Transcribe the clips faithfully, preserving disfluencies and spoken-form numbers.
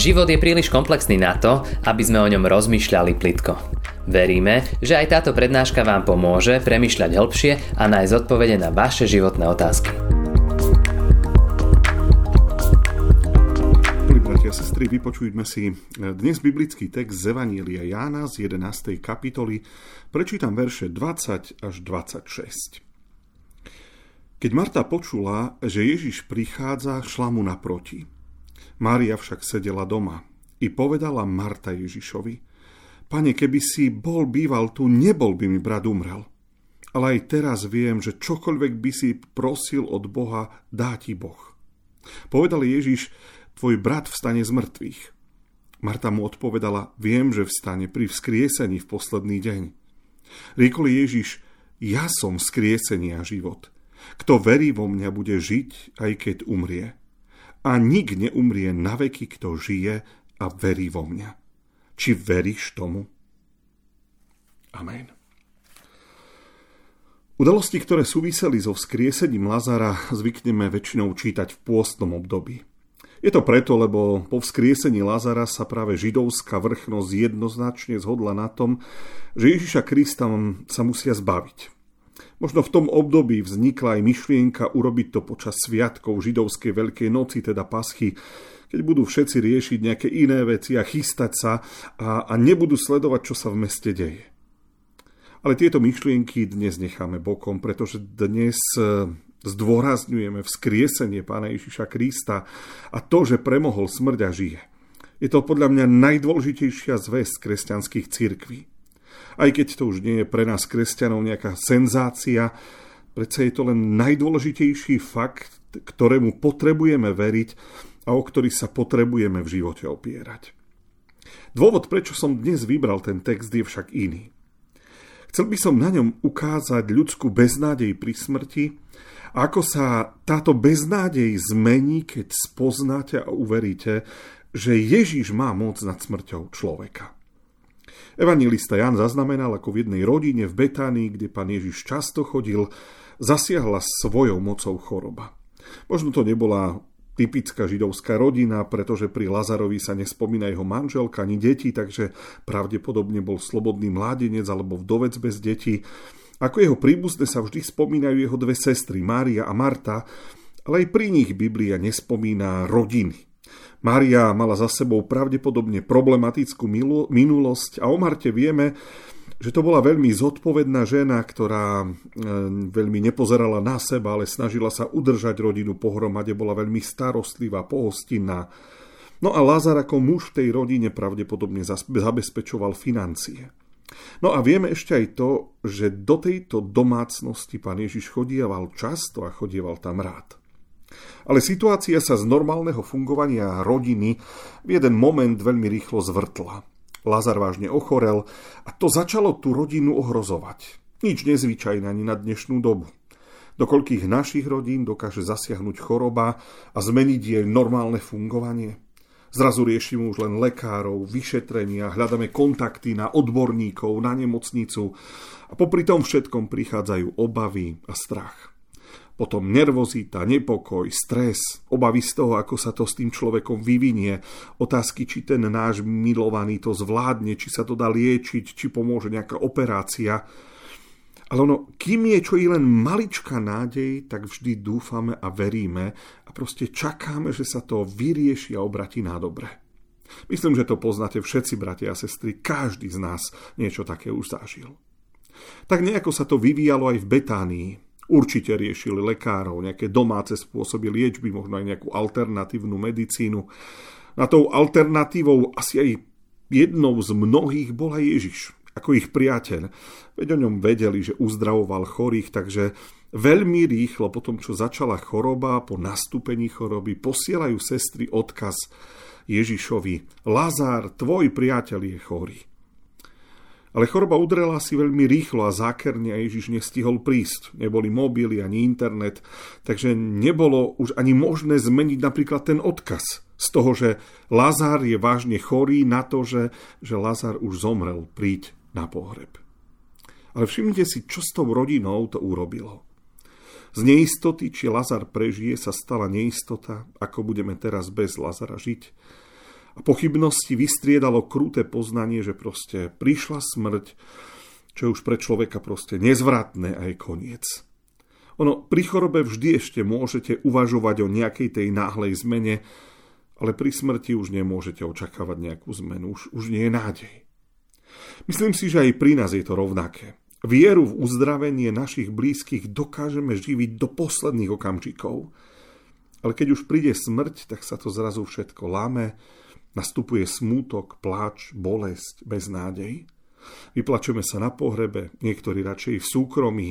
Život je príliš komplexný na to, aby sme o ňom rozmýšľali plitko. Veríme, že aj táto prednáška vám pomôže premýšľať hĺbšie a nájsť odpovede na vaše životné otázky. Milí bratia a sestry, vypočujme si dnes biblický text z Evanjelia Jána z jedenástej kapitoly. Prečítam verše dvadsať až dvadsaťšesť. Keď Marta počula, že Ježiš prichádza, šla mu naproti. Mária však sedela doma i povedala Marta Ježišovi: Pane, keby si bol býval tu, nebol by mi brat umrel. Ale aj teraz viem, že čokoľvek by si prosil od Boha, dá ti Boh. Povedal Ježiš: Tvoj brat vstane z mŕtvych. Marta mu odpovedala: Viem, že vstane pri vzkriesení v posledný deň. Riekol Ježiš: Ja som vzkriesenie a život. Kto verí vo mňa, bude žiť, aj keď umrie. A nik neumrie na veky, kto žije a verí vo mňa. Či veríš tomu? Amen. Udalosti, ktoré súviseli so vzkriesením Lazara, zvykneme väčšinou čítať v pôstnom období. Je to preto, lebo po vzkriesení Lazara sa práve židovská vrchnosť jednoznačne zhodla na tom, že Ježiša Krista sa musia zbaviť. Možno v tom období vznikla aj myšlienka urobiť to počas sviatkov židovskej Veľkej noci, teda paschy, keď budú všetci riešiť nejaké iné veci a chystať sa a, a nebudú sledovať, čo sa v meste deje. Ale tieto myšlienky dnes necháme bokom, pretože dnes zdôrazňujeme vzkriesenie Pána Ježiša Krista a to, že premohol smrť a žije. Je to podľa mňa najdôležitejšia zvesť kresťanských cirkví. Aj keď to už nie je pre nás kresťanov nejaká senzácia, predsa je to len najdôležitejší fakt, ktorému potrebujeme veriť a o ktorý sa potrebujeme v živote opierať. Dôvod, prečo som dnes vybral ten text, je však iný. Chcel by som na ňom ukázať ľudskú beznádej pri smrti a ako sa táto beznádej zmení, keď spoznáte a uveríte, že Ježiš má moc nad smrťou človeka. Evanjelista Ján zaznamenal, ako v jednej rodine v Betánii, kde pán Ježiš často chodil, zasiahla svojou mocou choroba. Možno to nebola typická židovská rodina, pretože pri Lazarovi sa nespomína jeho manželka ani deti, takže pravdepodobne bol slobodný mládenec alebo vdovec bez detí. Ako jeho príbuzné sa vždy spomínajú jeho dve sestry, Mária a Marta, ale aj pri nich Biblia nespomína rodiny. Mária mala za sebou pravdepodobne problematickú minulosť a o Marte vieme, že to bola veľmi zodpovedná žena, ktorá veľmi nepozerala na seba, ale snažila sa udržať rodinu pohromade, bola veľmi starostlivá, pohostinná. No a Lázar ako muž v tej rodine pravdepodobne zabezpečoval financie. No a vieme ešte aj to, že do tejto domácnosti pán Ježiš chodieval často a chodieval tam rád. Ale situácia sa z normálneho fungovania rodiny v jeden moment veľmi rýchlo zvrtla. Lazar vážne ochorel a to začalo tú rodinu ohrozovať. Nič nezvyčajné ani na dnešnú dobu. Do koľkých našich rodín dokáže zasiahnuť choroba a zmeniť jej normálne fungovanie? Zrazu riešime už len lekárov, vyšetrenia, hľadáme kontakty na odborníkov, na nemocnicu a popri tom všetkom prichádzajú obavy a strach. Potom nervozita, nepokoj, stres, obavy z toho, ako sa to s tým človekom vyvinie, otázky, či ten náš milovaný to zvládne, či sa to dá liečiť, či pomôže nejaká operácia. Ale ono, kým je čo i len maličká nádej, tak vždy dúfame a veríme a proste čakáme, že sa to vyrieši a obratí na dobre. Myslím, že to poznáte všetci, bratia a sestry, každý z nás niečo také už zažil. Tak nejako sa to vyvíjalo aj v Betánii. Určite riešili lekárov, nejaké domáce spôsoby liečby, možno aj nejakú alternatívnu medicínu. Na tou alternatívou asi aj jednou z mnohých bola Ježiš, ako ich priateľ. Veď o ňom vedeli, že uzdravoval chorých, takže veľmi rýchlo, po tom, čo začala choroba, po nastúpení choroby, posielajú sestry odkaz Ježišovi: Lazár, tvoj priateľ je chorý. Ale choroba udrela si veľmi rýchlo a zákerne a Ježiš nestihol prísť. Neboli mobily ani internet, takže nebolo už ani možné zmeniť napríklad ten odkaz z toho, že Lazár je vážne chorý, na to, že, že Lazár už zomrel, príď na pohreb. Ale všimnite si, čo s tou rodinou to urobilo. Z neistoty, či Lazár prežije, sa stala neistota, ako budeme teraz bez Lazara žiť. A A pochybnosti vystriedalo kruté poznanie, že proste prišla smrť, čo je už pre človeka proste nezvratné a je koniec. Ono, pri chorobe vždy ešte môžete uvažovať o nejakej tej náhlej zmene, ale pri smrti už nemôžete očakávať nejakú zmenu, už, už nie je nádej. Myslím si, že aj pri nás je to rovnaké. Vieru v uzdravenie našich blízkych dokážeme živiť do posledných okamžikov. Ale keď už príde smrť, tak sa to zrazu všetko láme, nastupuje smútok, pláč, bolesť, beznádej. Vyplačeme sa na pohrebe, niektorí radšej v súkromí,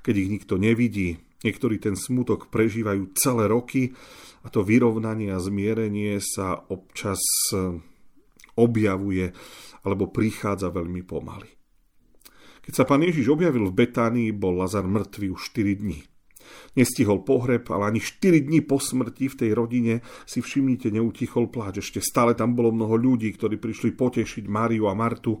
keď ich nikto nevidí. Niektorí ten smútok prežívajú celé roky a to vyrovnanie a zmierenie sa občas objavuje alebo prichádza veľmi pomaly. Keď sa pán Ježiš objavil v Betánii, bol Lazar mŕtvý už štyri dni. Nestihol pohreb, ale ani štyri dni po smrti v tej rodine, si všimnite, neutichol pláč. Ešte stále tam bolo mnoho ľudí, ktorí prišli potešiť Máriu a Martu.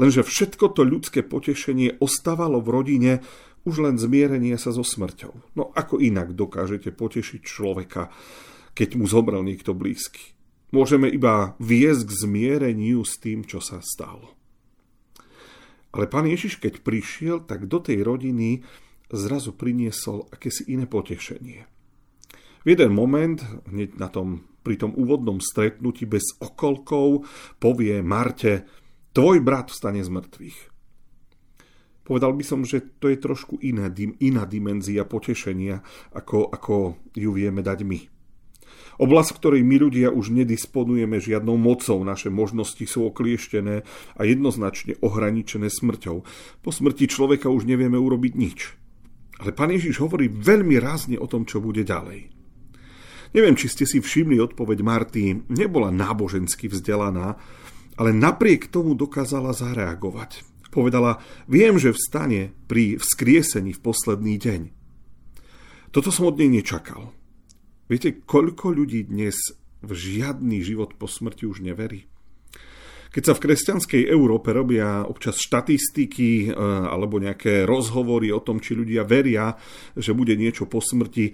Lenže všetko to ľudské potešenie ostávalo v rodine, už len zmierenie sa so smrťou. No ako inak dokážete potešiť človeka, keď mu zomrel niekto blízky? Môžeme iba viesť k zmiereniu s tým, čo sa stalo. Ale pán Ježiš, keď prišiel, tak do tej rodiny zrazu priniesol akési iné potešenie. V jeden moment, hneď na tom, pri tom úvodnom stretnutí bez okolkov, povie Marte: tvoj brat vstane z mŕtvych. Povedal by som, že to je trošku iná, iná dimenzia potešenia, ako, ako ju vieme dať my. Oblasť, v ktorej my ľudia už nedisponujeme žiadnou mocou, naše možnosti sú oklieštené a jednoznačne ohraničené smrťou. Po smrti človeka už nevieme urobiť nič. Ale pán Ježiš hovorí veľmi rázne o tom, čo bude ďalej. Neviem, či ste si všimli odpoveď Marty, nebola nábožensky vzdelaná, ale napriek tomu dokázala zareagovať. Povedala: viem, že vstane pri vzkriesení v posledný deň. Toto som od nej nečakal. Viete, koľko ľudí dnes v žiadny život po smrti už neverí? Keď sa v kresťanskej Európe robia občas štatistiky alebo nejaké rozhovory o tom, či ľudia veria, že bude niečo po smrti,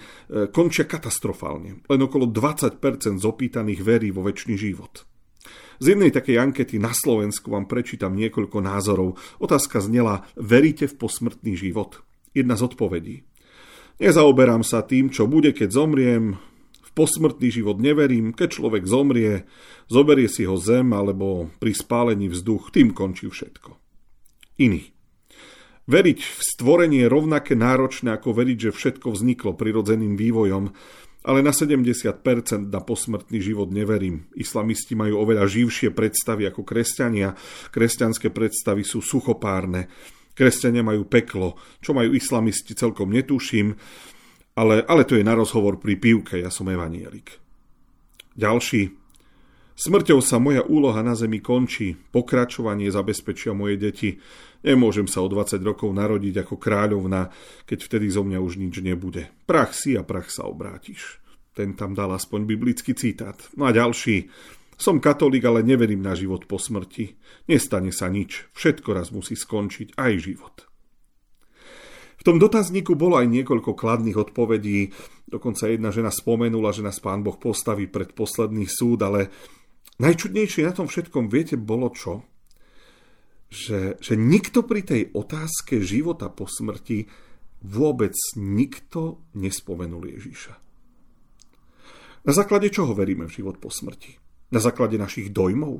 končia katastrofálne. Len okolo dvadsať percent z opýtaných verí vo večný život. Z jednej takej ankety na Slovensku vám prečítam niekoľko názorov. Otázka znela: veríte v posmrtný život? Jedna z odpovedí: nezaoberám sa tým, čo bude, keď zomriem. V posmrtný život neverím. Keď človek zomrie, zoberie si ho zem alebo pri spálení vzduch, tým končí všetko. Iný: veriť v stvorenie je rovnaké náročné, ako veriť, že všetko vzniklo prirodzeným vývojom. Ale na sedemdesiat percent na posmrtný život neverím. Islamisti majú oveľa živšie predstavy ako kresťania. Kresťanské predstavy sú suchopárne. Kresťania majú peklo, čo majú islamisti, celkom netuším. Ale, ale to je na rozhovor pri pivke, ja som evanielik. Ďalší: smrťou sa moja úloha na zemi končí. Pokračovanie zabezpečia moje deti. Nemôžem sa o dvadsať rokov narodiť ako kráľovna, keď vtedy zo mňa už nič nebude. Prach si a prach sa obrátiš. Ten tam dal aspoň biblický citát. No a ďalší: som katolík, ale neverím na život po smrti. Nestane sa nič. Všetko raz musí skončiť, aj život. V tom dotazníku bolo aj niekoľko kladných odpovedí. Dokonca jedna žena spomenula, že nás pán Boh postaví pred posledný súd, ale najčudnejšie na tom všetkom, viete, bolo čo? Že, že nikto pri tej otázke života po smrti, vôbec nikto nespomenul Ježiša. Na základe čoho veríme v život po smrti? Na základe našich dojmov?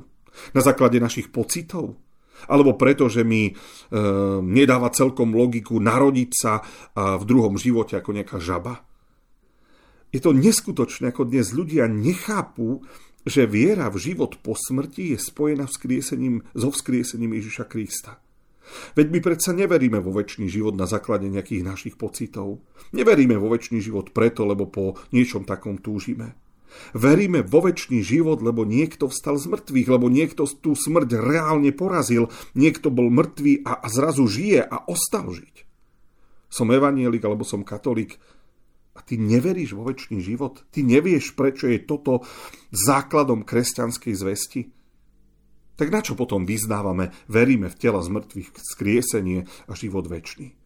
Na základe našich pocitov? Alebo preto, že mi e, nedáva celkom logiku narodiť sa a v druhom živote ako nejaká žaba? Je to neskutočné, ako dnes ľudia nechápu, že viera v život po smrti je spojená vzkriesením, so vzkriesením Ježiša Krista. Veď my predsa neveríme vo večný život na základe nejakých našich pocitov. Neveríme vo večný život preto, lebo po niečom takom túžime. Veríme vo večný život, lebo niekto vstal z mŕtvych, lebo niekto tú smrť reálne porazil, niekto bol mŕtvý a, a zrazu žije a ostal žiť. Som evanielik alebo som katolík, a ty neveríš vo večný život? Ty nevieš, prečo je toto základom kresťanskej zvesti? Tak na čo potom vyznávame, veríme v tela z mŕtvych, skriesenie a život večný?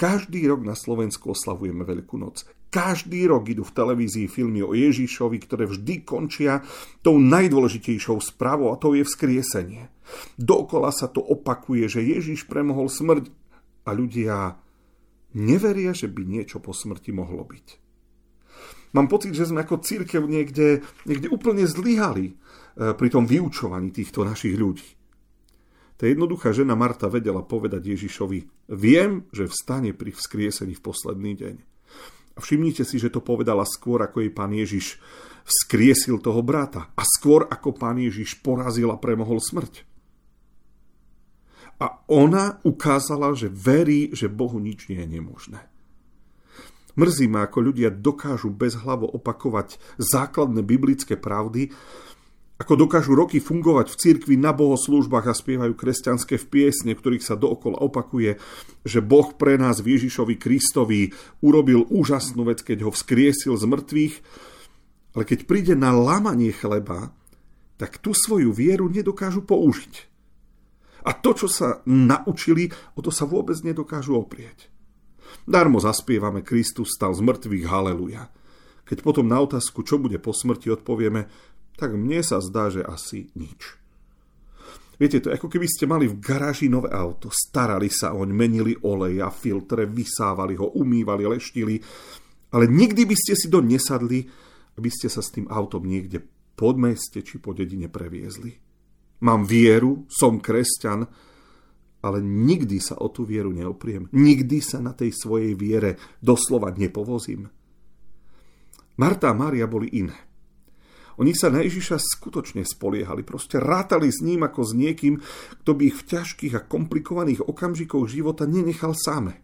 Každý rok na Slovensku oslavujeme Veľkú noc. Každý rok idú v televízii filmy o Ježišovi, ktoré vždy končia tou najdôležitejšou správou, a to je vzkriesenie. Dokola sa to opakuje, že Ježiš premohol smrť a ľudia neveria, že by niečo po smrti mohlo byť. Mám pocit, že sme ako cirkev niekde, niekde úplne zlyhali pri tom vyučovaní týchto našich ľudí. Tá jednoduchá žena Marta vedela povedať Ježišovi: viem, že vstane pri vzkriesení v posledný deň. A všimnite si, že to povedala skôr, ako jej pán Ježiš vzkriesil toho brata. A skôr, ako pán Ježiš porazil a premohol smrť. A ona ukázala, že verí, že Bohu nič nie je nemožné. Mrzí ma, ako ľudia dokážu bezhlavo opakovať základné biblické pravdy, ako dokážu roky fungovať v cirkvi na bohoslúžbách a spievajú kresťanské v piesne, v ktorých sa dookola opakuje, že Boh pre nás v Ježišovi Kristovi urobil úžasnú vec, keď ho vzkriesil z mŕtvych, ale keď príde na lámanie chleba, tak tú svoju vieru nedokážu použiť. A to, čo sa naučili, o to sa vôbec nedokážu oprieť. Darmo zaspievame: Kristus stal z mŕtvych, haleluja. Keď potom na otázku, čo bude po smrti, odpovieme: tak mne sa zdá, že asi nič. Viete, to je ako keby ste mali v garáži nové auto, starali sa oň, menili olej a filtre, vysávali ho, umývali, leštili, ale nikdy by ste si do nesadli, aby ste sa s tým autom niekde pod meste či po dedine previezli. Mám vieru, som kresťan, ale nikdy sa o tú vieru neopriem. Nikdy sa na tej svojej viere doslova nepovozím. Marta a Mária boli iné. Oni sa na Ježiša skutočne spoliehali, proste rátali s ním ako s niekým, kto by ich v ťažkých a komplikovaných okamžikoch života nenechal same.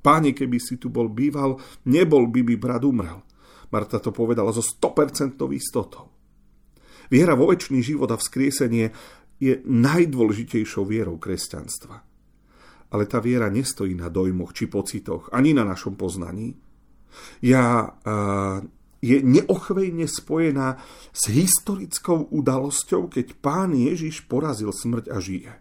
Páne, keby si tu bol býval, nebol by by brat umrel. Marta to povedala so sto percent istotou. Viera vo večný život a vzkriesenie je najdôležitejšou vierou kresťanstva. Ale tá viera nestojí na dojmoch či pocitoch, ani na našom poznaní. Ja... Uh, je neochvejne spojená s historickou udalosťou, keď pán Ježiš porazil smrť a žije.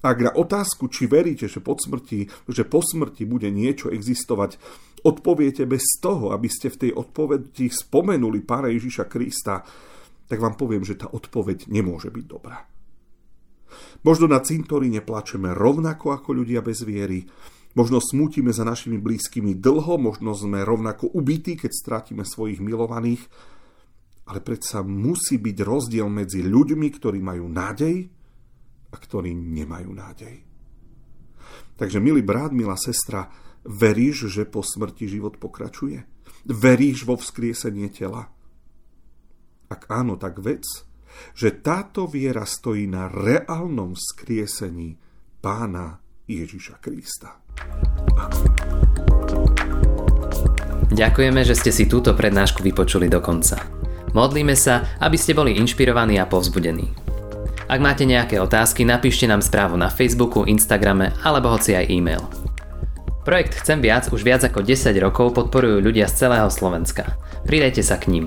Ak na otázku, či veríte, že, pod smrti, že po smrti bude niečo existovať, odpoviete bez toho, aby ste v tej odpovedi spomenuli pána Ježiša Krista, tak vám poviem, že tá odpoveď nemôže byť dobrá. Možno na cintoríne plačeme rovnako ako ľudia bez viery, možno smútime za našimi blízkymi dlho, možno sme rovnako ubití, keď strátime svojich milovaných, ale predsa musí byť rozdiel medzi ľuďmi, ktorí majú nádej a ktorí nemajú nádej. Takže, milý brat, milá sestra, veríš, že po smrti život pokračuje? Veríš vo vzkriesenie tela? Ak áno, tak vedz, že táto viera stojí na reálnom vzkriesení pána Ježiša Krista. Ďakujeme, že ste si túto prednášku vypočuli do konca. Modlíme sa, aby ste boli inšpirovaní a povzbudení. Ak máte nejaké otázky, napíšte nám správu na Facebooku, Instagrame alebo hoci aj e-mail. Projekt Chcem viac už viac ako desať rokov podporujú ľudia z celého Slovenska. Pridajte sa k ním.